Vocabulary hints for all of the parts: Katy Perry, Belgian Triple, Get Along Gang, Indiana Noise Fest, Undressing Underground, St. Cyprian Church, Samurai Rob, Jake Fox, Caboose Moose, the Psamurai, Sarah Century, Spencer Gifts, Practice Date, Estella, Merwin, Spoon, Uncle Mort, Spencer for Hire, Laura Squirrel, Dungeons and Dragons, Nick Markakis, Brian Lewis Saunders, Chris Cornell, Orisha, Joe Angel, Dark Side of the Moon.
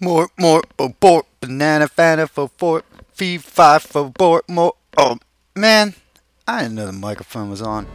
Mort, oh, Bort, banana, fana, for fort, fee, fi, for Bort, Mort. Oh, man, I didn't know the microphone was on.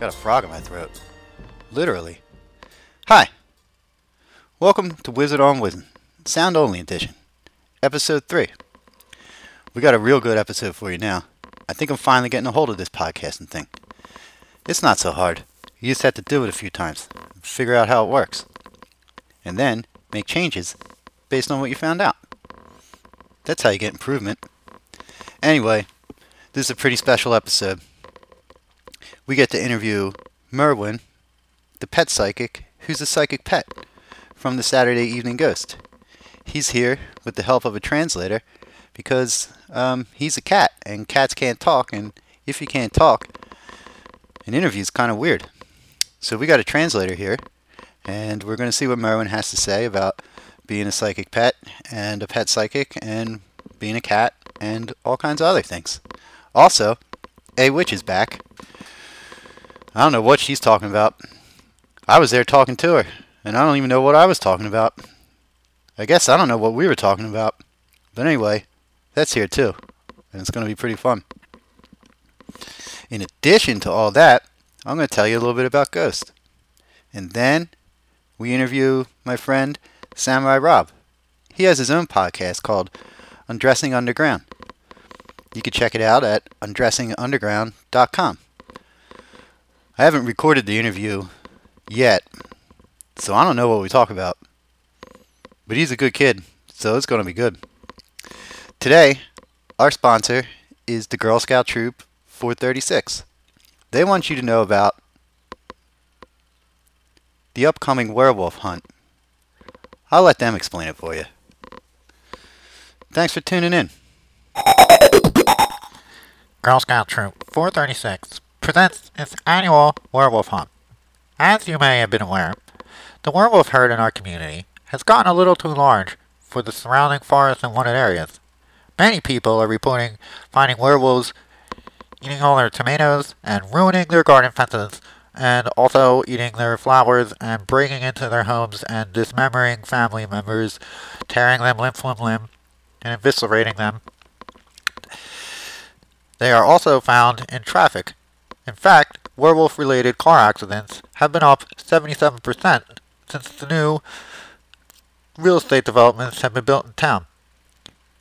Got a frog in my throat. Literally. Hi. Welcome to Wizard on Wizard, Sound Only Edition, Episode 3. We got a real good episode for you now. I think I'm finally getting a hold of this podcasting thing. It's not so hard. You just have to do it a few times, figure out how it works, and then make changes based on what you found out. That's how you get improvement. Anyway, this is a pretty special episode. We get to interview Merwin, the pet psychic, who's a psychic pet from the Saturday Evening Ghost. He's here with the help of a translator because he's a cat, and cats can't talk, and if you can't talk, an interview's kind of weird. So we got a translator here, and we're going to see what Merwin has to say about being a psychic pet, and a pet psychic, and being a cat, and all kinds of other things. Also, a witch is back. I don't know what she's talking about. I was there talking to her, and I don't even know what I was talking about. I guess I don't know what we were talking about. But anyway, that's here too, and it's going to be pretty fun. In addition to all that, I'm going to tell you a little bit about Ghost. And then we interview my friend Samurai Rob. He has his own podcast called Undressing Underground. You can check it out at undressingunderground.com. I haven't recorded the interview yet, so I don't know what we talk about. But he's a good kid, so it's going to be good. Today, our sponsor is the Girl Scout Troop 436. They want you to know about the upcoming werewolf hunt. I'll let them explain it for you. Thanks for tuning in. Girl Scout Troop 436 presents its annual werewolf hunt. As you may have been aware, the werewolf herd in our community has gotten a little too large for the surrounding forests and wooded areas. Many people are reporting finding werewolves eating all their tomatoes and ruining their garden fences, and also eating their flowers and breaking into their homes and dismembering family members, tearing them limb from limb, and eviscerating them. They are also found in traffic. In fact, werewolf-related car accidents have been up 77% since the new real estate developments have been built in town.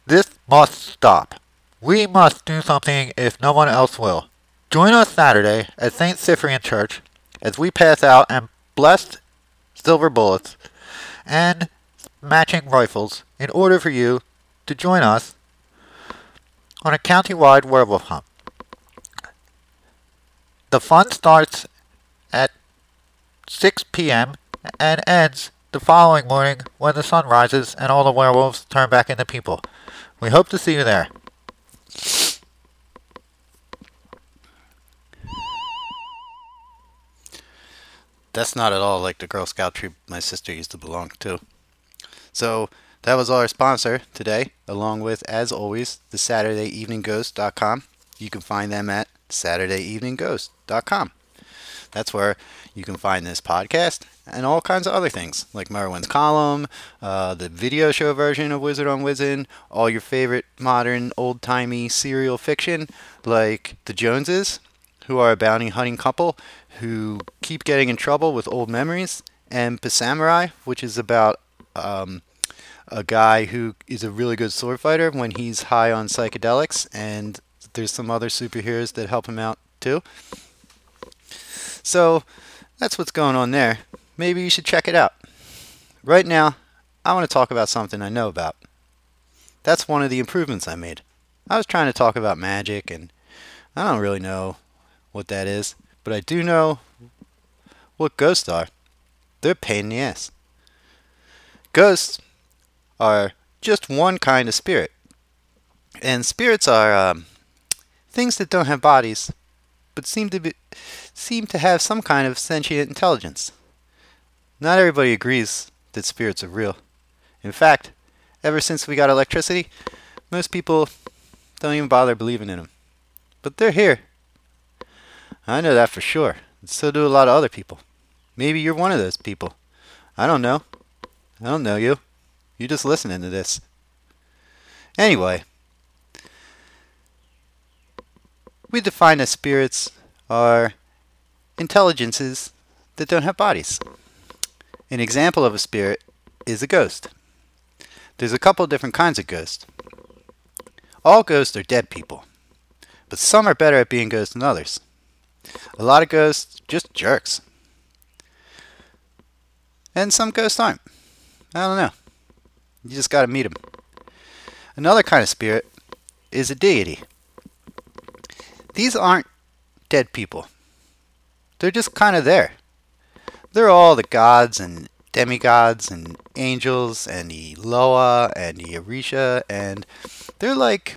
This must stop. We must do something if no one else will. Join us Saturday at St. Cyprian Church as we pass out and bless silver bullets and matching rifles in order for you to join us on a county-wide werewolf hunt. The fun starts at 6 p.m. and ends the following morning when the sun rises and all the werewolves turn back into people. We hope to see you there. That's not at all like the Girl Scout troop my sister used to belong to. So that was our sponsor today, along with, as always, the SaturdayEveningGhost.com. You can find them at SaturdayEveningGhost.com. That's where you can find this podcast and all kinds of other things like Merwin's Column, the video show version of Wizard on Wizard, all your favorite modern, old-timey serial fiction like the Joneses, who are a bounty hunting couple who keep getting in trouble with old memories, and the Psamurai, which is about a guy who is a really good sword fighter when he's high on psychedelics, and there's some other superheroes that help him out too. So that's what's going on there. Maybe you should check it out. Right now, I want to talk about something I know about. That's one of the improvements I made. I was trying to talk about magic, and I don't really know what that is, but I do know what ghosts are. They're a pain in the ass. Ghosts are just one kind of spirit, and spirits are things that don't have bodies, but seem to have some kind of sentient intelligence. Not everybody agrees that spirits are real. In fact, ever since we got electricity, most people don't even bother believing in them. But they're here. I know that for sure. And so do a lot of other people. Maybe you're one of those people. I don't know. I don't know you. You're just listening to this. Anyway, we define as spirits are intelligences that don't have bodies. An example of a spirit is a ghost. There's a couple different kinds of ghosts. All ghosts are dead people, but some are better at being ghosts than others. A lot of ghosts just jerks. And some ghosts aren't. I don't know. You just gotta meet them. Another kind of spirit is a deity. These aren't dead people. They're just kind of there. They're all the gods and demigods and angels and the Loa and the Orisha, and they're like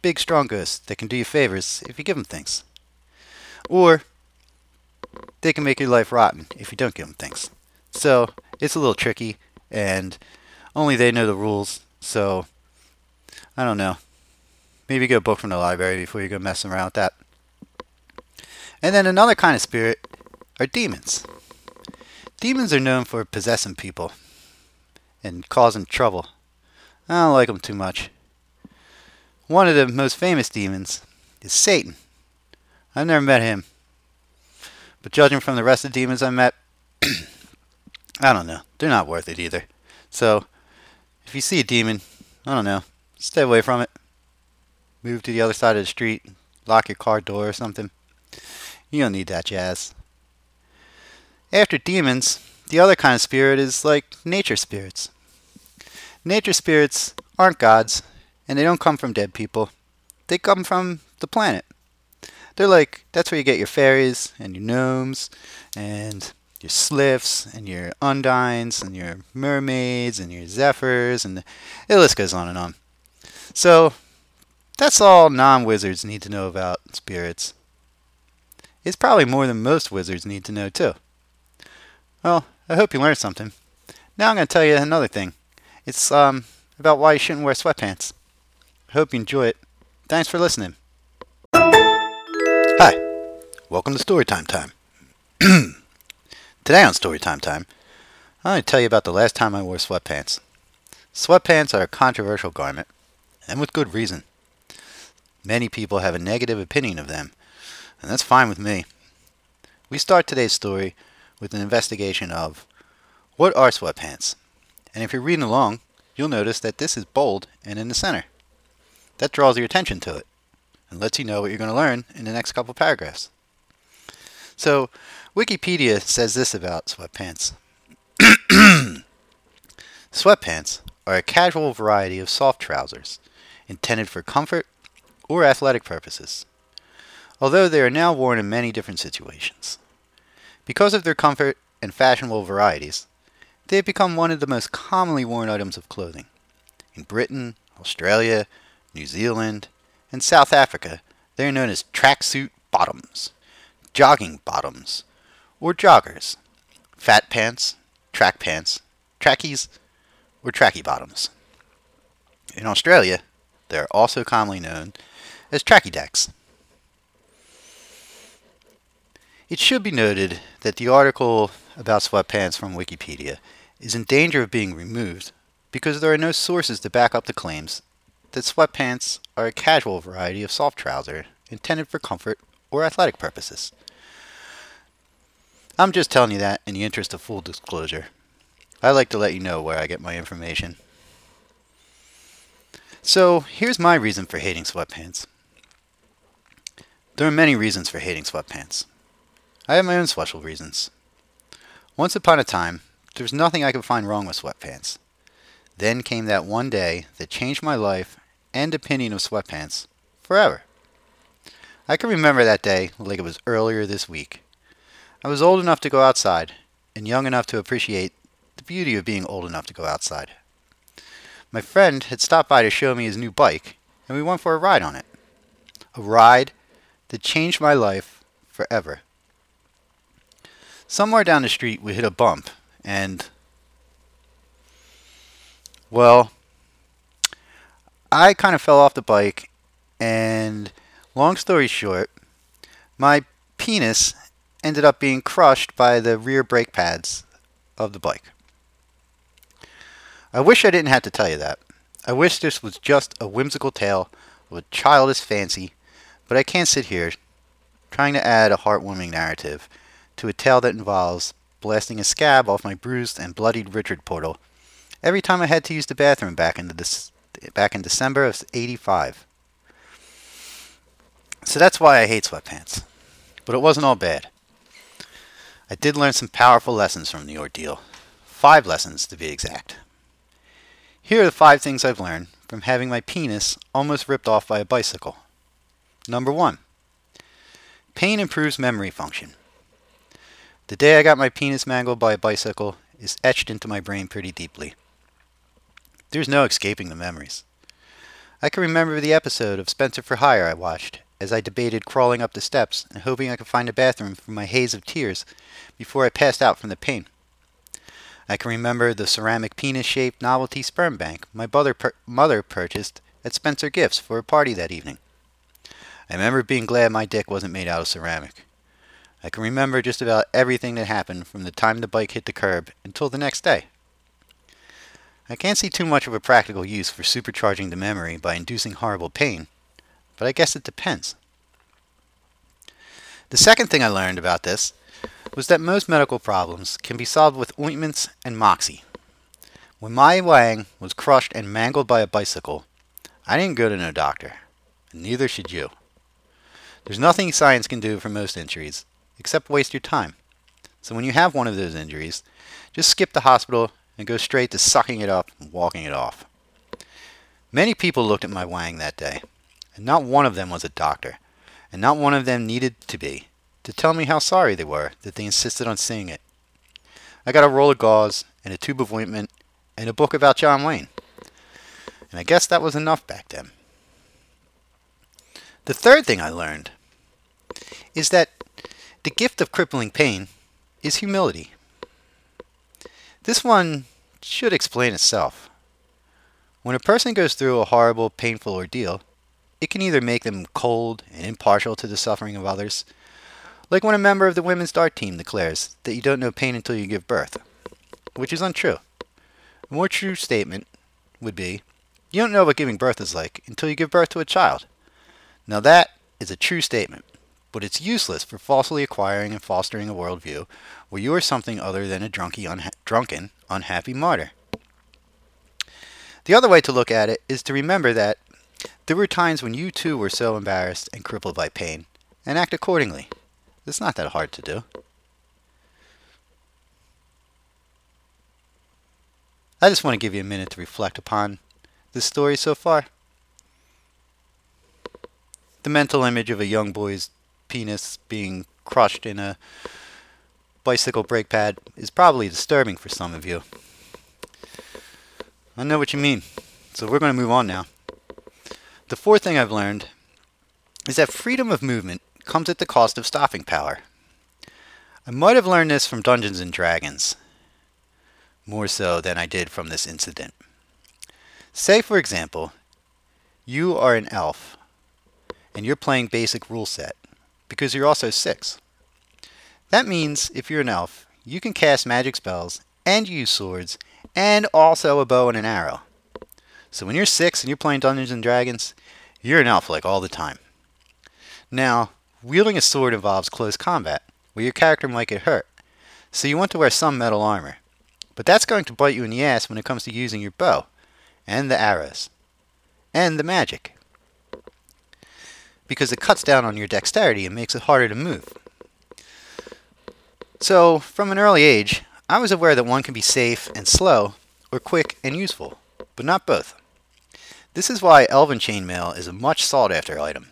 big strong ghosts that can do you favors if you give them things. Or they can make your life rotten if you don't give them things. So it's a little tricky, and only they know the rules, so I don't know. Maybe get a book from the library before you go messing around with that. And then another kind of spirit are demons. Demons are known for possessing people and causing trouble. I don't like them too much. One of the most famous demons is Satan. I've never met him, but judging from the rest of the demons I met, I don't know. They're not worth it either. So, if you see a demon, I don't know, stay away from it. Move to the other side of the street, lock your car door or something. You don't need that jazz. After demons, the other kind of spirit is like nature spirits. Nature spirits aren't gods, and they don't come from dead people. They come from the planet. They're like, that's where you get your fairies, and your gnomes, and your Sliffs, and your Undines, and your Mermaids, and your Zephyrs, and the list goes on and on. So, that's all non-wizards need to know about spirits. It's probably more than most wizards need to know, too. Well, I hope you learned something. Now I'm going to tell you another thing. It's about why you shouldn't wear sweatpants. I hope you enjoy it. Thanks for listening. Hi. Welcome to Storytime Time. Today on Storytime Time, I'm going to tell you about the last time I wore sweatpants. Sweatpants are a controversial garment, and with good reason. Many people have a negative opinion of them, and that's fine with me. We start today's story with an investigation of what are sweatpants? And if you're reading along, you'll notice that this is bold and in the center. That draws your attention to it and lets you know what you're going to learn in the next couple paragraphs. So, Wikipedia says this about sweatpants. Sweatpants are a casual variety of soft trousers intended for comfort or athletic purposes, although they are now worn in many different situations. Because of their comfort and fashionable varieties, they have become one of the most commonly worn items of clothing in Britain, Australia, New Zealand, and South Africa. They are known as tracksuit bottoms, jogging bottoms, or joggers, fat pants, trackies, or tracky bottoms. In Australia, they are also commonly known as tracky dacks. It should be noted that the article about sweatpants from Wikipedia is in danger of being removed because there are no sources to back up the claims that sweatpants are a casual variety of soft trouser intended for comfort or athletic purposes. I'm just telling you that in the interest of full disclosure. I like to let you know where I get my information. So, here's my reason for hating sweatpants. There are many reasons for hating sweatpants. I have my own special reasons. Once upon a time, there was nothing I could find wrong with sweatpants, Then came that one day that changed my life and opinion of sweatpants forever. I can remember that day like it was earlier this week. I was old enough to go outside and young enough to appreciate the beauty of being old enough to go outside. My friend had stopped by to show me his new bike, and we went for a ride on it. A ride that changed my life forever. Somewhere down the street we hit a bump, and, well, I kind of fell off the bike, and long story short, my penis ended up being crushed by the rear brake pads of the bike. I wish I didn't have to tell you that. I wish this was just a whimsical tale of a childish fancy, but I can't sit here trying to add a heartwarming narrative to a tale that involves blasting a scab off my bruised and bloodied Richard Portal every time I had to use the bathroom back in December of '85. So that's why I hate sweatpants. But it wasn't all bad. I did learn some powerful lessons from the ordeal. 5 lessons, to be exact. Here are the 5 things I've learned from having my penis almost ripped off by a bicycle. Number 1. Pain improves memory function. The day I got my penis mangled by a bicycle is etched into my brain pretty deeply. There's no escaping the memories. I can remember the episode of Spencer for Hire I watched as I debated crawling up the steps and hoping I could find a bathroom from my haze of tears before I passed out from the pain. I can remember the ceramic penis-shaped novelty sperm bank my mother purchased at Spencer Gifts for a party that evening. I remember being glad my dick wasn't made out of ceramic. I can remember just about everything that happened from the time the bike hit the curb until the next day. I can't see too much of a practical use for supercharging the memory by inducing horrible pain, but I guess it depends. The second thing I learned about this was that most medical problems can be solved with ointments and moxie. When my wang was crushed and mangled by a bicycle, I didn't go to no doctor, and neither should you. There's nothing science can do for most injuries, except waste your time. So when you have one of those injuries, just skip the hospital and go straight to sucking it up and walking it off. Many people looked at my wang that day, and not one of them was a doctor, and not one of them needed to be, to tell me how sorry they were that they insisted on seeing it. I got a roll of gauze, and a tube of ointment, and a book about John Wayne. And I guess that was enough back then. The third thing I learned is that the gift of crippling pain is humility. This one should explain itself. When a person goes through a horrible, painful ordeal, it can either make them cold and impartial to the suffering of others, like when a member of the women's dart team declares that you don't know pain until you give birth, which is untrue. A more true statement would be, you don't know what giving birth is like until you give birth to a child. Now that is a true statement, but it's useless for falsely acquiring and fostering a worldview where you are something other than a drunken, unhappy martyr. The other way to look at it is to remember that there were times when you too were so embarrassed and crippled by pain, and act accordingly. It's not that hard to do. I just want to give you a minute to reflect upon this story so far. The mental image of a young boy's penis being crushed in a bicycle brake pad is probably disturbing for some of you. I know what you mean, so we're going to move on now. The fourth thing I've learned is that freedom of movement comes at the cost of stopping power. I might have learned this from Dungeons and Dragons, more so than I did from this incident. Say, for example, you are an elf, and you're playing basic rule set, because you're also 6. That means, if you're an elf, you can cast magic spells, and use swords, and also a bow and an arrow. So when you're 6 and you're playing Dungeons and Dragons, you're an elf like all the time. Now, wielding a sword involves close combat, where your character might get hurt, so you want to wear some metal armor. But that's going to bite you in the ass when it comes to using your bow, and the arrows, and the magic, because it cuts down on your dexterity and makes it harder to move. So, from an early age, I was aware that one can be safe and slow, or quick and useful, but not both. This is why elven chainmail is a much sought-after item.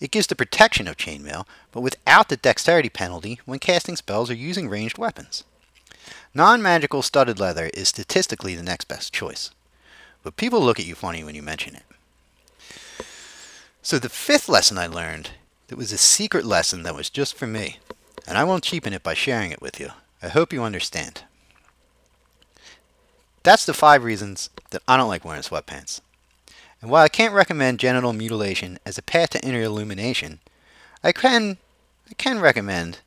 It gives the protection of chainmail, but without the dexterity penalty when casting spells or using ranged weapons. Non-magical studded leather is statistically the next best choice, but people look at you funny when you mention it. So the fifth lesson I learned, that was a secret lesson that was just for me, and I won't cheapen it by sharing it with you. I hope you understand. That's the 5 reasons that I don't like wearing sweatpants. And while I can't recommend genital mutilation as a path to inner illumination, I can recommend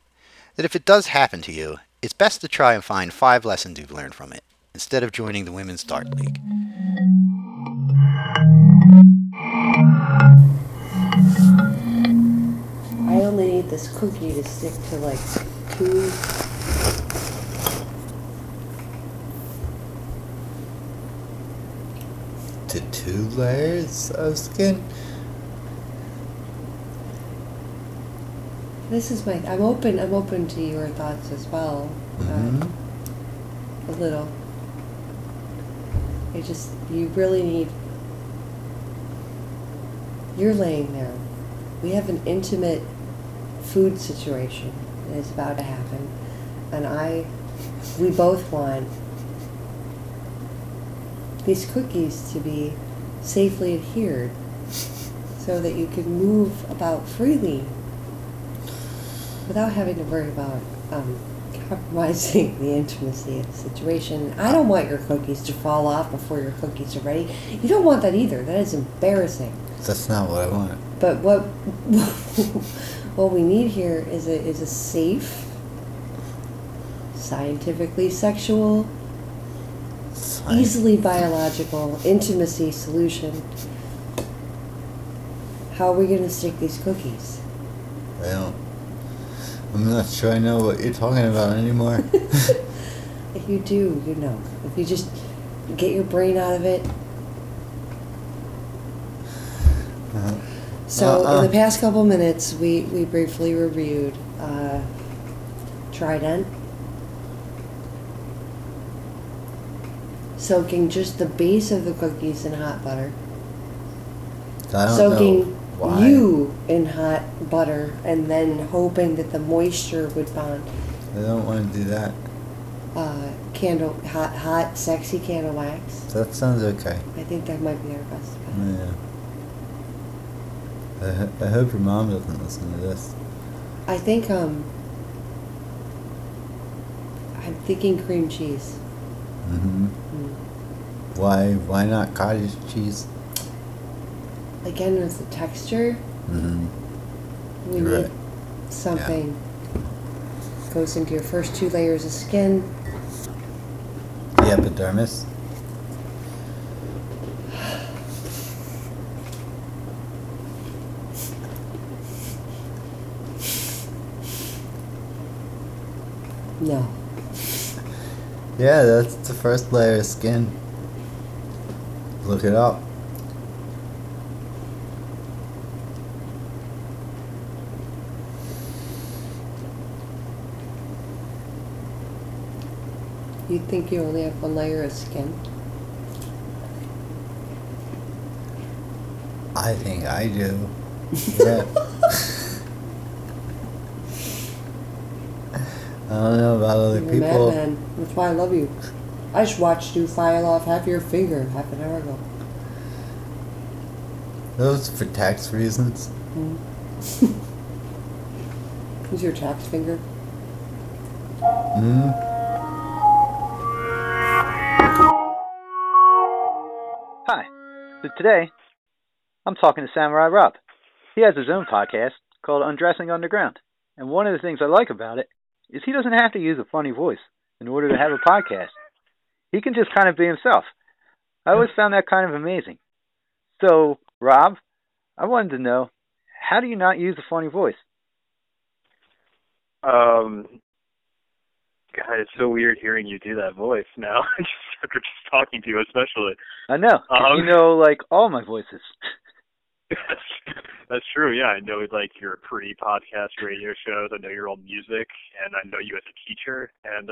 that if it does happen to you, it's best to try and find 5 lessons you've learned from it, instead of joining the Women's Dart League. I only need this cookie to stick to like 2... to 2 layers of skin? This is my... I'm open to your thoughts as well. A little. It just... You really need... You're laying there. We have an intimate food situation that is about to happen. And we both want these cookies to be safely adhered so that you can move about freely without having to worry about compromising the intimacy of the situation. I don't want your cookies to fall off before your cookies are ready. You don't want that either. That is embarrassing. That's not what I want. But what we need here is a safe, scientifically sexual, easily biological intimacy solution. How are we going to stick these cookies? Well, I'm not sure I know what you're talking about anymore. If you do, you know. If you just get your brain out of it. In the past couple minutes, we briefly reviewed Trident. Soaking just the base of the cookies in hot butter. I don't know why. You in hot butter and then hoping that the moisture would bond. I don't want to do that. Hot, sexy candle wax. That sounds okay. I think that might be our best bet. Yeah. I hope your mom doesn't listen to this. I think, I'm thinking cream cheese. Mm-hmm. Why not cottage cheese? Again, with the texture, we need something. Yeah. Goes into your first 2 layers of skin. The epidermis. No. Yeah, that's the first layer of skin. Look it up. You think you only have 1 layer of skin? I think I do. Yeah. I don't know about other people. Man. That's why I love you. I just watched you file off half your finger half an hour ago. Those for tax reasons. Mm-hmm. Is your tax finger? Mm. Hi. So today, I'm talking to Samurai Rob. He has his own podcast called Undressing Underground. And one of the things I like about it is he doesn't have to use a funny voice in order to have a podcast. He can just kind of be himself. I always found that kind of amazing. So, Rob, I wanted to know, how do you not use a funny voice? God, it's so weird hearing you do that voice now. After just talking to you, especially. I know. You know, like, all my voices. That's true, yeah. I know, like, your pre-podcast radio shows. I know your old music. And I know you as a teacher. And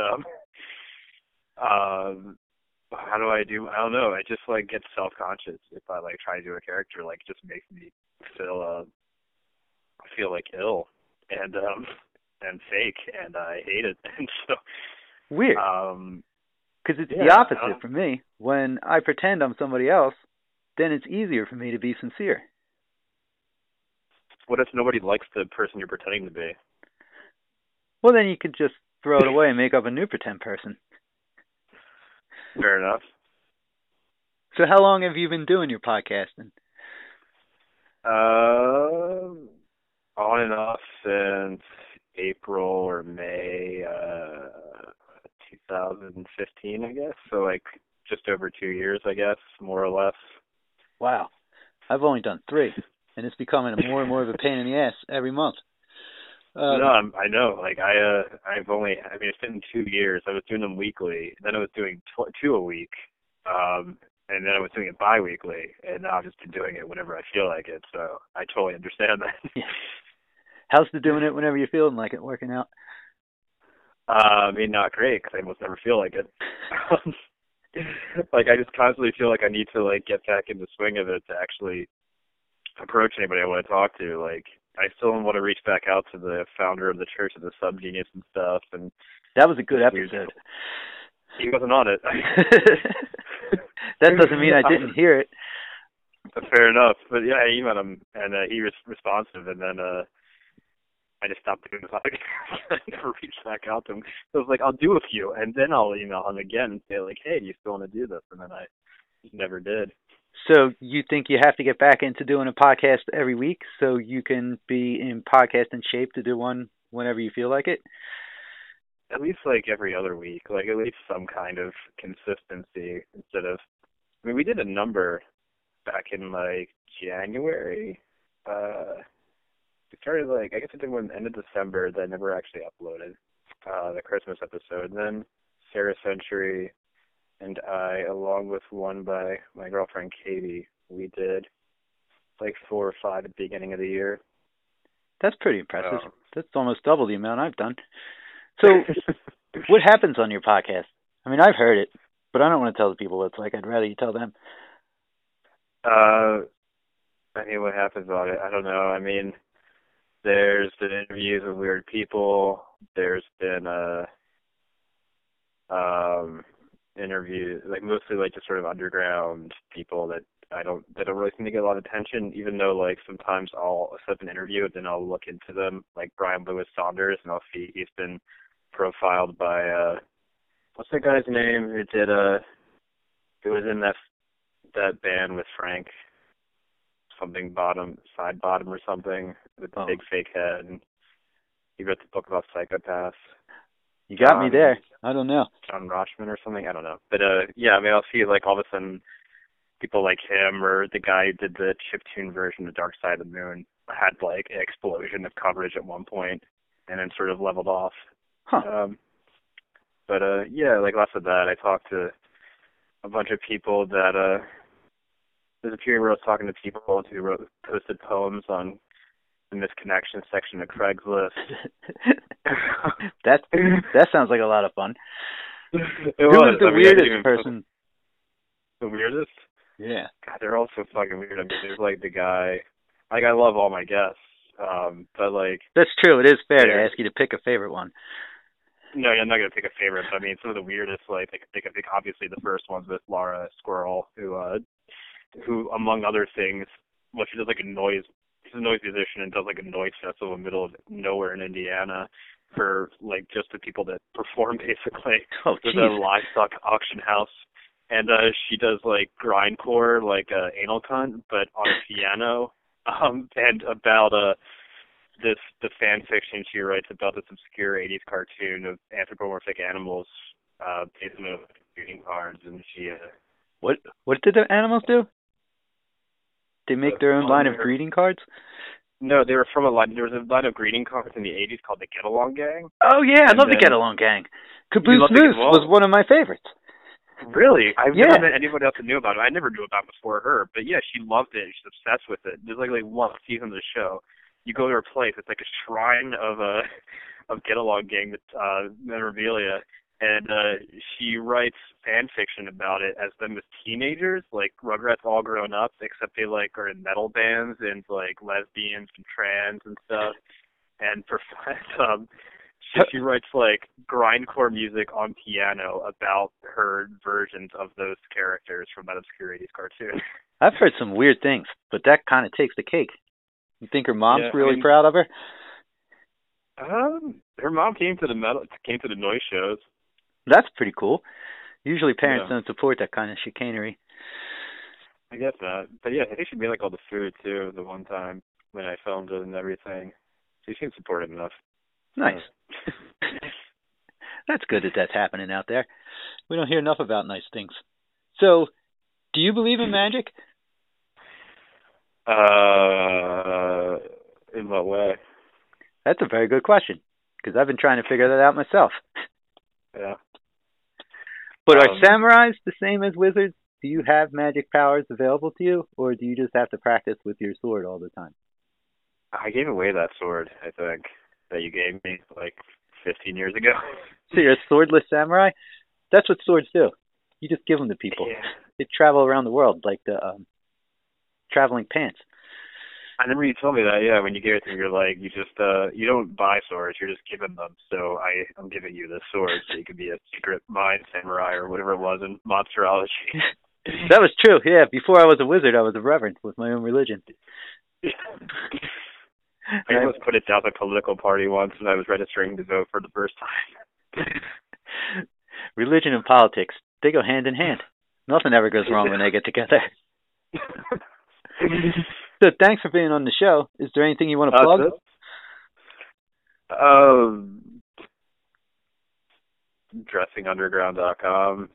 how do I do? I don't know. I just like get self-conscious if I like try to do a character. Like, it just makes me feel like ill and fake, and I hate it. And so weird. Because it's the opposite for me. When I pretend I'm somebody else, then it's easier for me to be sincere. What if nobody likes the person you're pretending to be? Well, then you could just throw it away and make up a new pretend person. Fair enough. So how long have you been doing your podcasting? On and off since April or May 2015, I guess. So like just over 2 years, I guess, more or less. Wow. I've only done 3, and it's becoming more and more of a pain in the ass every month. I know. Like it's been 2 years. I was doing them weekly. Then I was doing two a week, and then I was doing it bi-weekly. And now I've just been doing it whenever I feel like it. So I totally understand that. Yeah. How's the doing it whenever you're feeling like it working out? I mean, not great, because I almost never feel like it. Like I just constantly feel like I need to like get back in the swing of it to actually approach anybody I want to talk to. Like, I still want to reach back out to the founder of the Church of the Subgenius and stuff. And that was a good episode. He wasn't on it. That doesn't mean I didn't hear it. Fair enough. But yeah, I emailed him, and he was responsive. And then I just stopped doing the podcast. I never reached back out to him. So I was like, I'll do a few, and then I'll email him again and say, like, hey, do you still want to do this? And then I just never did. So you think you have to get back into doing a podcast every week so you can be in podcasting shape to do one whenever you feel like it? At least like every other week, like at least some kind of consistency instead of, I mean, we did a number back in like January. We started like, I guess I did one end of December that I never actually uploaded, the Christmas episode. And then Sarah Century and I, along with one by my girlfriend Katie, we did like 4 or 5 at the beginning of the year. That's pretty impressive. That's almost double the amount I've done. So what happens on your podcast? I mean, I've heard it, but I don't want to tell the people what it's like. I'd rather you tell them. I mean, what happens on it? I don't know. I mean, there's been interviews with weird people. There's been interviews, like mostly like just sort of underground people that don't really seem to get a lot of attention, even though like sometimes I'll set up an interview and then I'll look into them, like Brian Lewis Saunders, and I'll see he's been profiled by what's that guy's name who did who was in that band with Frank something Sidebottom or something with the big fake head, and he wrote the book about psychopaths. You got me there. I don't know. John Rochman or something. I don't know. But, yeah, I mean, I'll see, like, all of a sudden people like him or the guy who did the chiptune version of Dark Side of the Moon had, like, an explosion of coverage at one point and then sort of leveled off. Huh. But, yeah, like, lots of that. I talked to a bunch of people that there's a period where I was talking to people who posted poems on the misconnection section of Craigslist. that sounds like a lot of fun. Who was the weirdest person? The weirdest? Yeah. God, they're all so fucking weird. I mean, there's like the guy. Like, I love all my guests, but like that's true. It is fair to ask you to pick a favorite one. No, yeah, I'm not gonna pick a favorite. But I mean, some of the weirdest, like I think obviously the first one's with Laura Squirrel, who among other things, well, she does like a noise. She's a noise musician and does like a noise festival in the middle of nowhere in Indiana for like just the people that perform, basically. Oh, geez. There's a livestock auction house, and she does like grindcore, like anal cunt, but on a piano, and about the fan fiction she writes about this obscure 80s cartoon of anthropomorphic animals based on shooting cards, and she. What did the animals do? They make their own line of greeting cards? No, they were from a line. There was a line of greeting cards in the 80s called the Get Along Gang. Oh, yeah. I love the Get Along Gang. Caboose Moose was one of my favorites. Really? I've never met anybody else that knew about it. I never knew about it before her. But, yeah, she loved it. She's obsessed with it. There's like one season of the show. You go to her place. It's like a shrine of Get Along Gang memorabilia. And she writes fan fiction about it as them as teenagers, like Rugrats All Grown Up, except they like are in metal bands and like lesbians and trans and stuff. And she writes like grindcore music on piano about her versions of those characters from that obscure 80s cartoon. I've heard some weird things, but that kind of takes the cake. You think her mom's really proud of her? Her mom came to the noise shows. That's pretty cool. Usually parents don't support that kind of chicanery. I guess not. But yeah, they should be like all the food too, the one time when I filmed it and everything. She seemed supportive enough. Nice. That's good that that's happening out there. We don't hear enough about nice things. So, do you believe in magic? In what way? That's a very good question, because I've been trying to figure that out myself. Yeah. But are samurais the same as wizards? Do you have magic powers available to you, or do you just have to practice with your sword all the time? I gave away that sword, I think, that you gave me like 15 years ago. So you're a swordless samurai? That's what swords do. You just give them to people. Yeah. They travel around the world like the traveling pants. I remember you told me that, yeah, when you gave it to me, you're like, you just, you don't buy swords, you're just giving them, so I'm giving you this sword so you can be a secret mind samurai or whatever it was in monsterology. That was true, yeah. Before I was a wizard, I was a reverend with my own religion. I almost put it down to a political party once when I was registering to vote for the first time. Religion and politics, they go hand in hand. Nothing ever goes wrong when they get together. So thanks for being on the show. Is there anything you want to plug? Dressingunderground.com,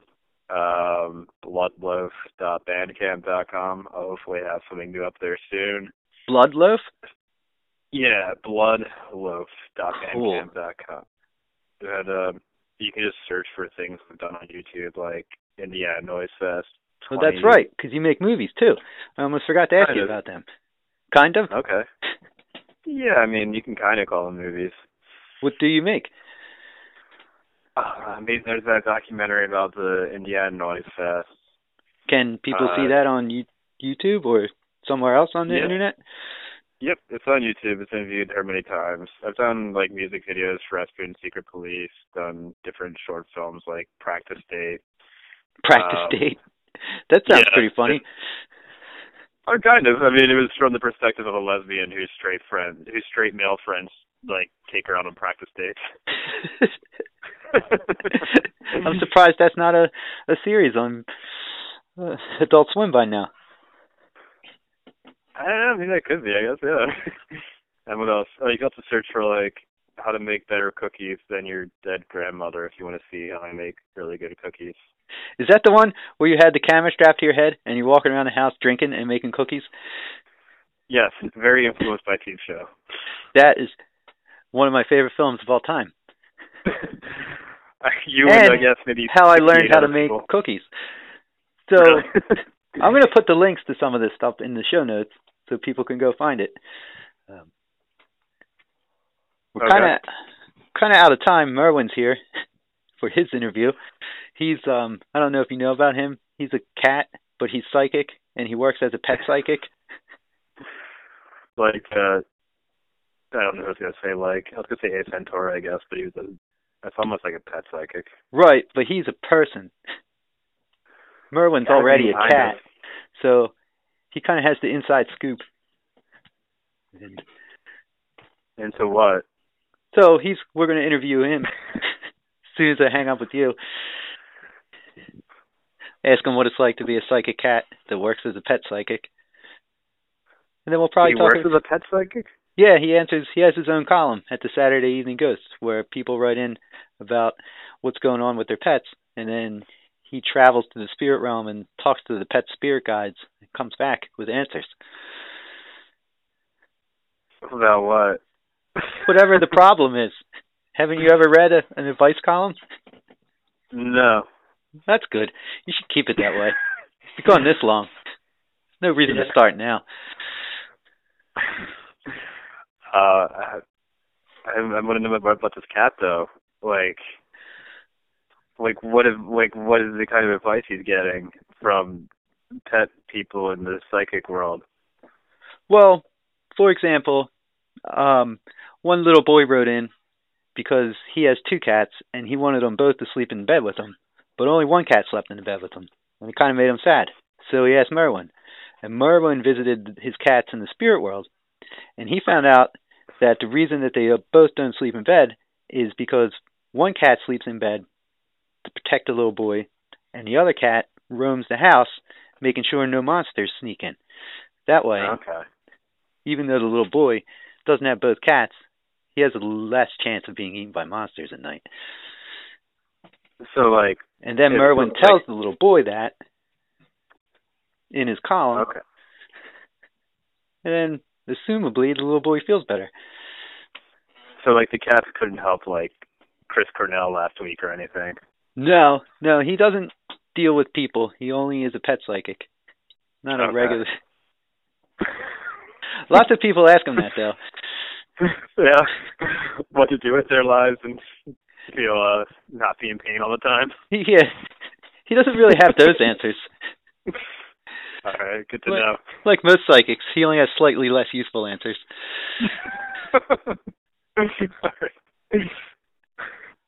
bloodloaf.bandcamp.com. I'll hopefully have something new up there soon. Bloodloaf? Yeah, bloodloaf.bandcamp.com. Cool. And you can just search for things I've done on YouTube, like Indiana Noise Fest. Oh, that's right, because you make movies, too. I almost forgot to ask you about them. Kind of? Okay. Yeah, I mean, you can kind of call them movies. What do you make? I mean, there's that documentary about the Indiana Noise Fest. Can people see that on YouTube or somewhere else on the internet? Yep, it's on YouTube. It's been viewed there many times. I've done, like, music videos for Spoon, Secret Police, done different short films like Practice Date. Practice Date? That sounds pretty funny. Kind of. I mean, it was from the perspective of a lesbian whose straight male friends like take her out on practice dates. I'm surprised that's not a series on Adult Swim by now. I don't know. I mean, that could be. I guess. Yeah. And what else? Oh, you got to search for like how to make better cookies than your dead grandmother if you want to see how I make really good cookies. Is that the one where you had the camera strapped to your head and you're walking around the house drinking and making cookies? Yes, very influenced by Teen Show. That is one of my favorite films of all time. I guess maybe how I learned how to make cookies. So I'm going to put the links to some of this stuff in the show notes so people can go find it. We're kind of out of time. Merwin's here for his interview. He's, I don't know if you know about him. He's a cat, but he's psychic, and he works as a pet psychic. Like, I don't know what I was going to say. Like, I was going to say Ace Ventura, I guess, but he was that's almost like a pet psychic. Right, but he's a person. Merwin's already a cat, so he kind of has the inside scoop. And so what? So we're going to interview him as soon as I hang up with you. Ask him what it's like to be a psychic cat that works as a pet psychic. And then we'll probably talk. He works as a pet psychic? Yeah, he has his own column at the Saturday Evening Ghost where people write in about what's going on with their pets, and then he travels to the spirit realm and talks to the pet spirit guides and comes back with answers. About what? Whatever the problem is. Haven't you ever read an advice column? No. That's good. You should keep it that way. You've gone this long. No reason to start now. I want to know about this cat, though. Like, what is the kind of advice he's getting from pet people in the psychic world? Well, for example, one little boy wrote in because he has two cats and he wanted them both to sleep in bed with him, but only one cat slept in the bed with him, and it kind of made him sad. So he asked Merwin, and Merwin visited his cats in the spirit world, and he found out that the reason that they both don't sleep in bed is because one cat sleeps in bed to protect the little boy, and the other cat roams the house, making sure no monsters sneak in. That way, even though the little boy doesn't have both cats, he has a less chance of being eaten by monsters at night. So, like... And then Merwin tells the little boy that in his column. Okay. And then, assumably, the little boy feels better. So, like, the cats couldn't help, like, Chris Cornell last week or anything? No, he doesn't deal with people. He only is a pet psychic. Not a regular... Lots of people ask him that, though. Yeah, what to do with their lives and feel not be in pain all the time. Yeah, he doesn't really have those answers. All right, good to know. Like most psychics, he only has slightly less useful answers. All right.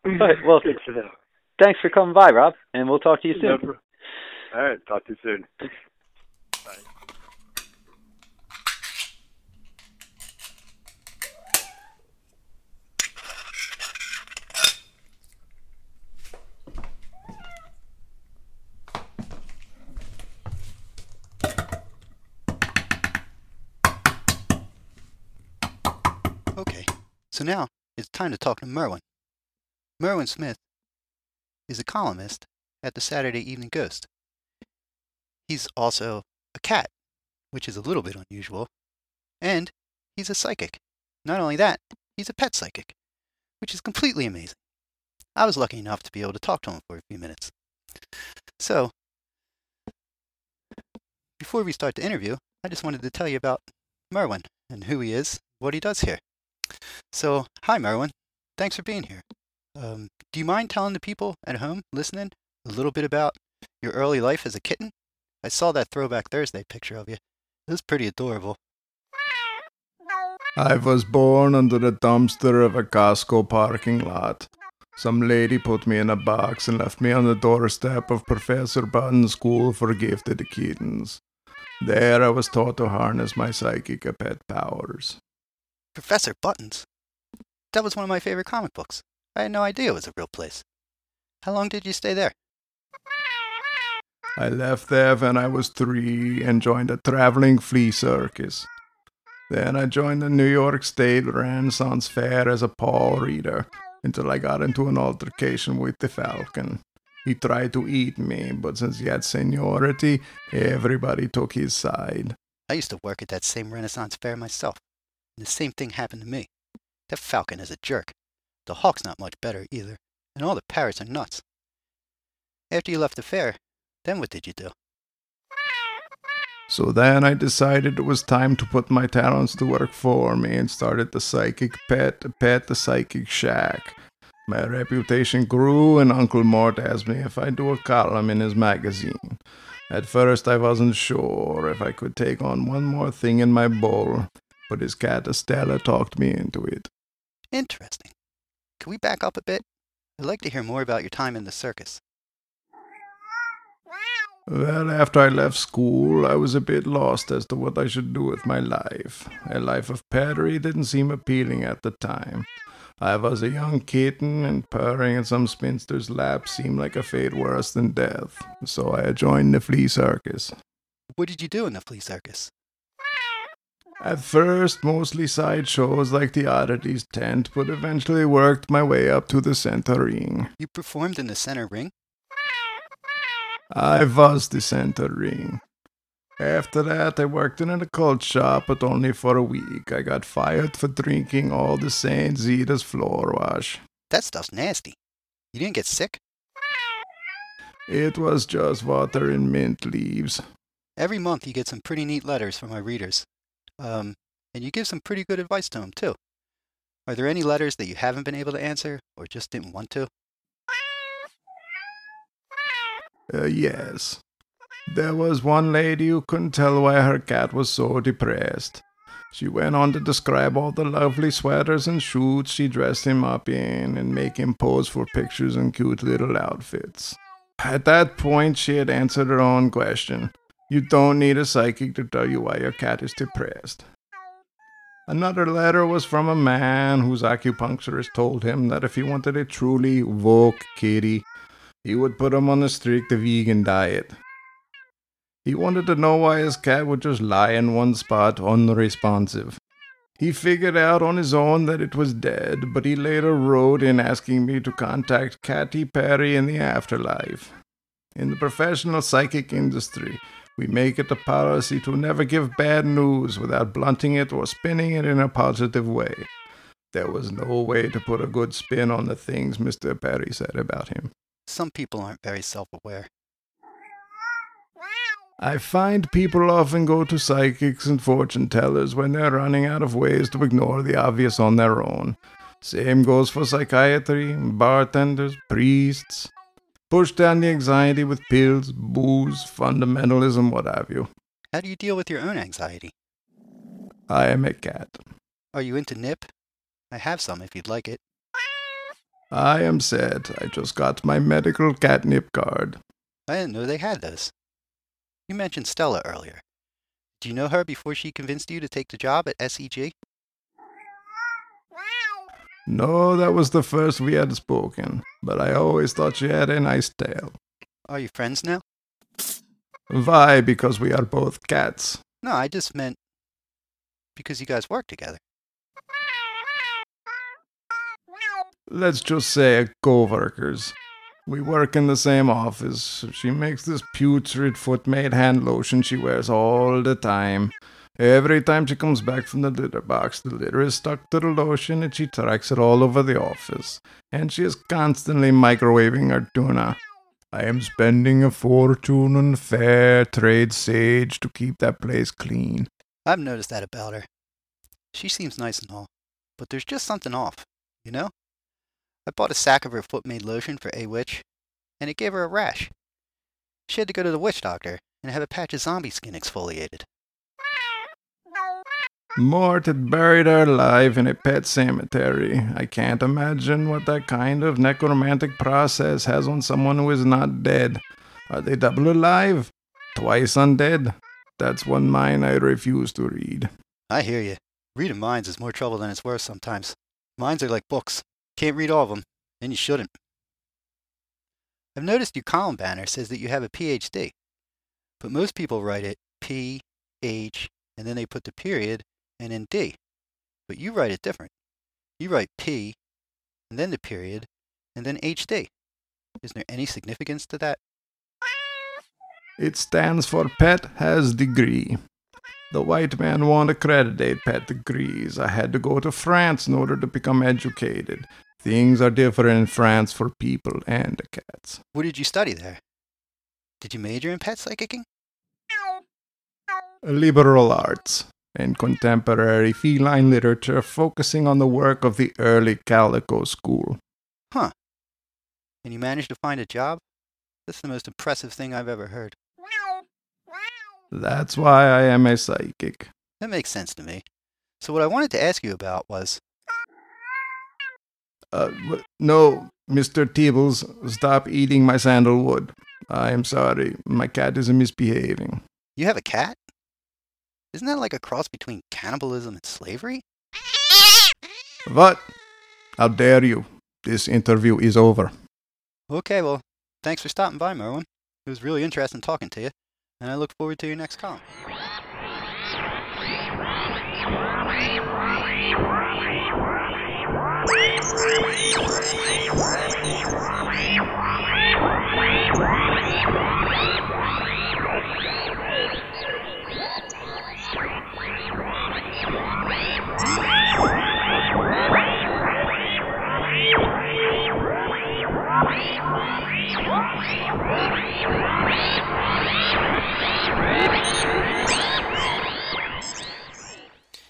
All right, well, good to know. Thanks for coming by, Rob, and we'll talk to you soon. All right, talk to you soon. Bye. So now, it's time to talk to Merwin. Merwin Smith is a columnist at the Saturday Evening Ghost. He's also a cat, which is a little bit unusual, and he's a psychic. Not only that, he's a pet psychic, which is completely amazing. I was lucky enough to be able to talk to him for a few minutes. So, before we start the interview, I just wanted to tell you about Merwin and who he is, what he does here. So, hi Merwin, thanks for being here. Do you mind telling the people at home listening a little bit about your early life as a kitten? I saw that Throwback Thursday picture of you. It was pretty adorable. I was born under the dumpster of a Costco parking lot. Some lady put me in a box and left me on the doorstep of Professor Button's School for Gifted Kittens. There I was taught to harness my psychic pet powers. Professor Button's? That was one of my favorite comic books. I had no idea it was a real place. How long did you stay there? I left there when I was 3 and joined a traveling flea circus. Then I joined the New York State Renaissance Fair as a paw reader until I got into an altercation with the falcon. He tried to eat me, but since he had seniority, everybody took his side. I used to work at that same Renaissance Fair myself. And the same thing happened to me. That falcon is a jerk. The hawk's not much better either, and all the parrots are nuts. After you left the fair, then what did you do? So then I decided it was time to put my talents to work for me and started the Psychic Pet the Psychic Shack. My reputation grew and Uncle Mort asked me if I'd do a column in his magazine. At first I wasn't sure if I could take on one more thing in my bowl. But his cat Estella talked me into it. Interesting. Can we back up a bit? I'd like to hear more about your time in the circus. Well, after I left school, I was a bit lost as to what I should do with my life. A life of pettery didn't seem appealing at the time. I was a young kitten, and purring in some spinster's lap seemed like a fate worse than death. So I joined the flea circus. What did you do in the flea circus? At first, mostly sideshows like the Oddities tent, but eventually worked my way up to the center ring. You performed in the center ring? I was the center ring. After that, I worked in an occult shop, but only for a week. I got fired for drinking all the St. Zita's floor wash. That stuff's nasty. You didn't get sick? It was just water and mint leaves. Every month you get some pretty neat letters from my readers. And you give some pretty good advice to them, too. Are there any letters that you haven't been able to answer, or just didn't want to? Yes. There was one lady who couldn't tell why her cat was so depressed. She went on to describe all the lovely sweaters and shoes she dressed him up in and make him pose for pictures in cute little outfits. At that point, she had answered her own question. You don't need a psychic to tell you why your cat is depressed. Another letter was from a man whose acupuncturist told him that if he wanted a truly woke kitty, he would put him on a strict vegan diet. He wanted to know why his cat would just lie in one spot, unresponsive. He figured out on his own that it was dead, but he later wrote in asking me to contact Katy Perry in the afterlife. In the professional psychic industry, we make it a policy to never give bad news without blunting it or spinning it in a positive way. There was no way to put a good spin on the things Mr. Perry said about him. Some people aren't very self-aware. I find people often go to psychics and fortune tellers when they're running out of ways to ignore the obvious on their own. Same goes for psychiatry, bartenders, priests. Push down the anxiety with pills, booze, fundamentalism, what have you. How do you deal with your own anxiety? I am a cat. Are you into nip? I have some if you'd like it. I am sad. I just got my medical catnip card. I didn't know they had those. You mentioned Stella earlier. Do you know her before she convinced you to take the job at SEG? No, that was the first we had spoken, but I always thought she had a nice tail. Are you friends now? Why? Because we are both cats. No, I just meant because you guys work together. Let's just say co-workers. We work in the same office. She makes this putrid foot-made hand lotion she wears all the time. Every time she comes back from the litter box, the litter is stuck to the lotion and she tracks it all over the office. And she is constantly microwaving her tuna. I am spending a fortune on fair trade sage to keep that place clean. I've noticed that about her. She seems nice and all, but there's just something off, you know? I bought a sack of her foot-made lotion for a witch, and it gave her a rash. She had to go to the witch doctor and have a patch of zombie skin exfoliated. Mort had buried her alive in a pet cemetery. I can't imagine what that kind of necromantic process has on someone who is not dead. Are they double alive? Twice undead? That's one mind I refuse to read. I hear you. Reading minds is more trouble than it's worth sometimes. Minds are like books. Can't read all of them, and you shouldn't. I've noticed your column banner says that you have a PhD, but most people write it P-H, and then they put the period, and then D. But you write it different. You write P, and then the period, and then HD. Is there any significance to that? It stands for Pet Has Degree. The white man won't accreditate pet degrees. I had to go to France in order to become educated. Things are different in France for people and the cats. What did you study there? Did you major in pet psychicking? Liberal arts and contemporary feline literature focusing on the work of the early Calico school. Huh. And you managed to find a job? That's the most impressive thing I've ever heard. That's why I am a psychic. That makes sense to me. So what I wanted to ask you about was... No, Mr. Teebles, stop eating my sandalwood. I am sorry, my cat is misbehaving. You have a cat? Isn't that like a cross between cannibalism and slavery? What? How dare you? This interview is over. Okay, well, thanks for stopping by, Merwin. It was really interesting talking to you, and I look forward to your next column.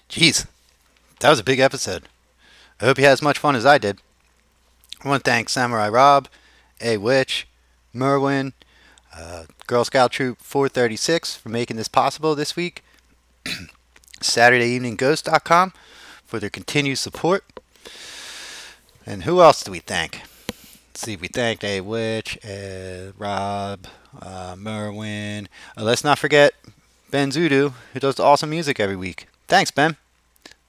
Jeez, that was a big episode. I hope you had as much fun as I did. I want to thank Samurai Rob, A Witch, Merwin, Girl Scout Troop 436 for making this possible this week. SaturdayEveningGhost.com for their continued support. And who else do we thank? Let's see, we thanked a witch, Rob, Merwin. Let's not forget Ben Zudu, who does the awesome music every week. Thanks, Ben.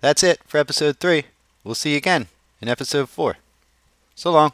That's it for episode 3. We'll see you again in episode 4. So long.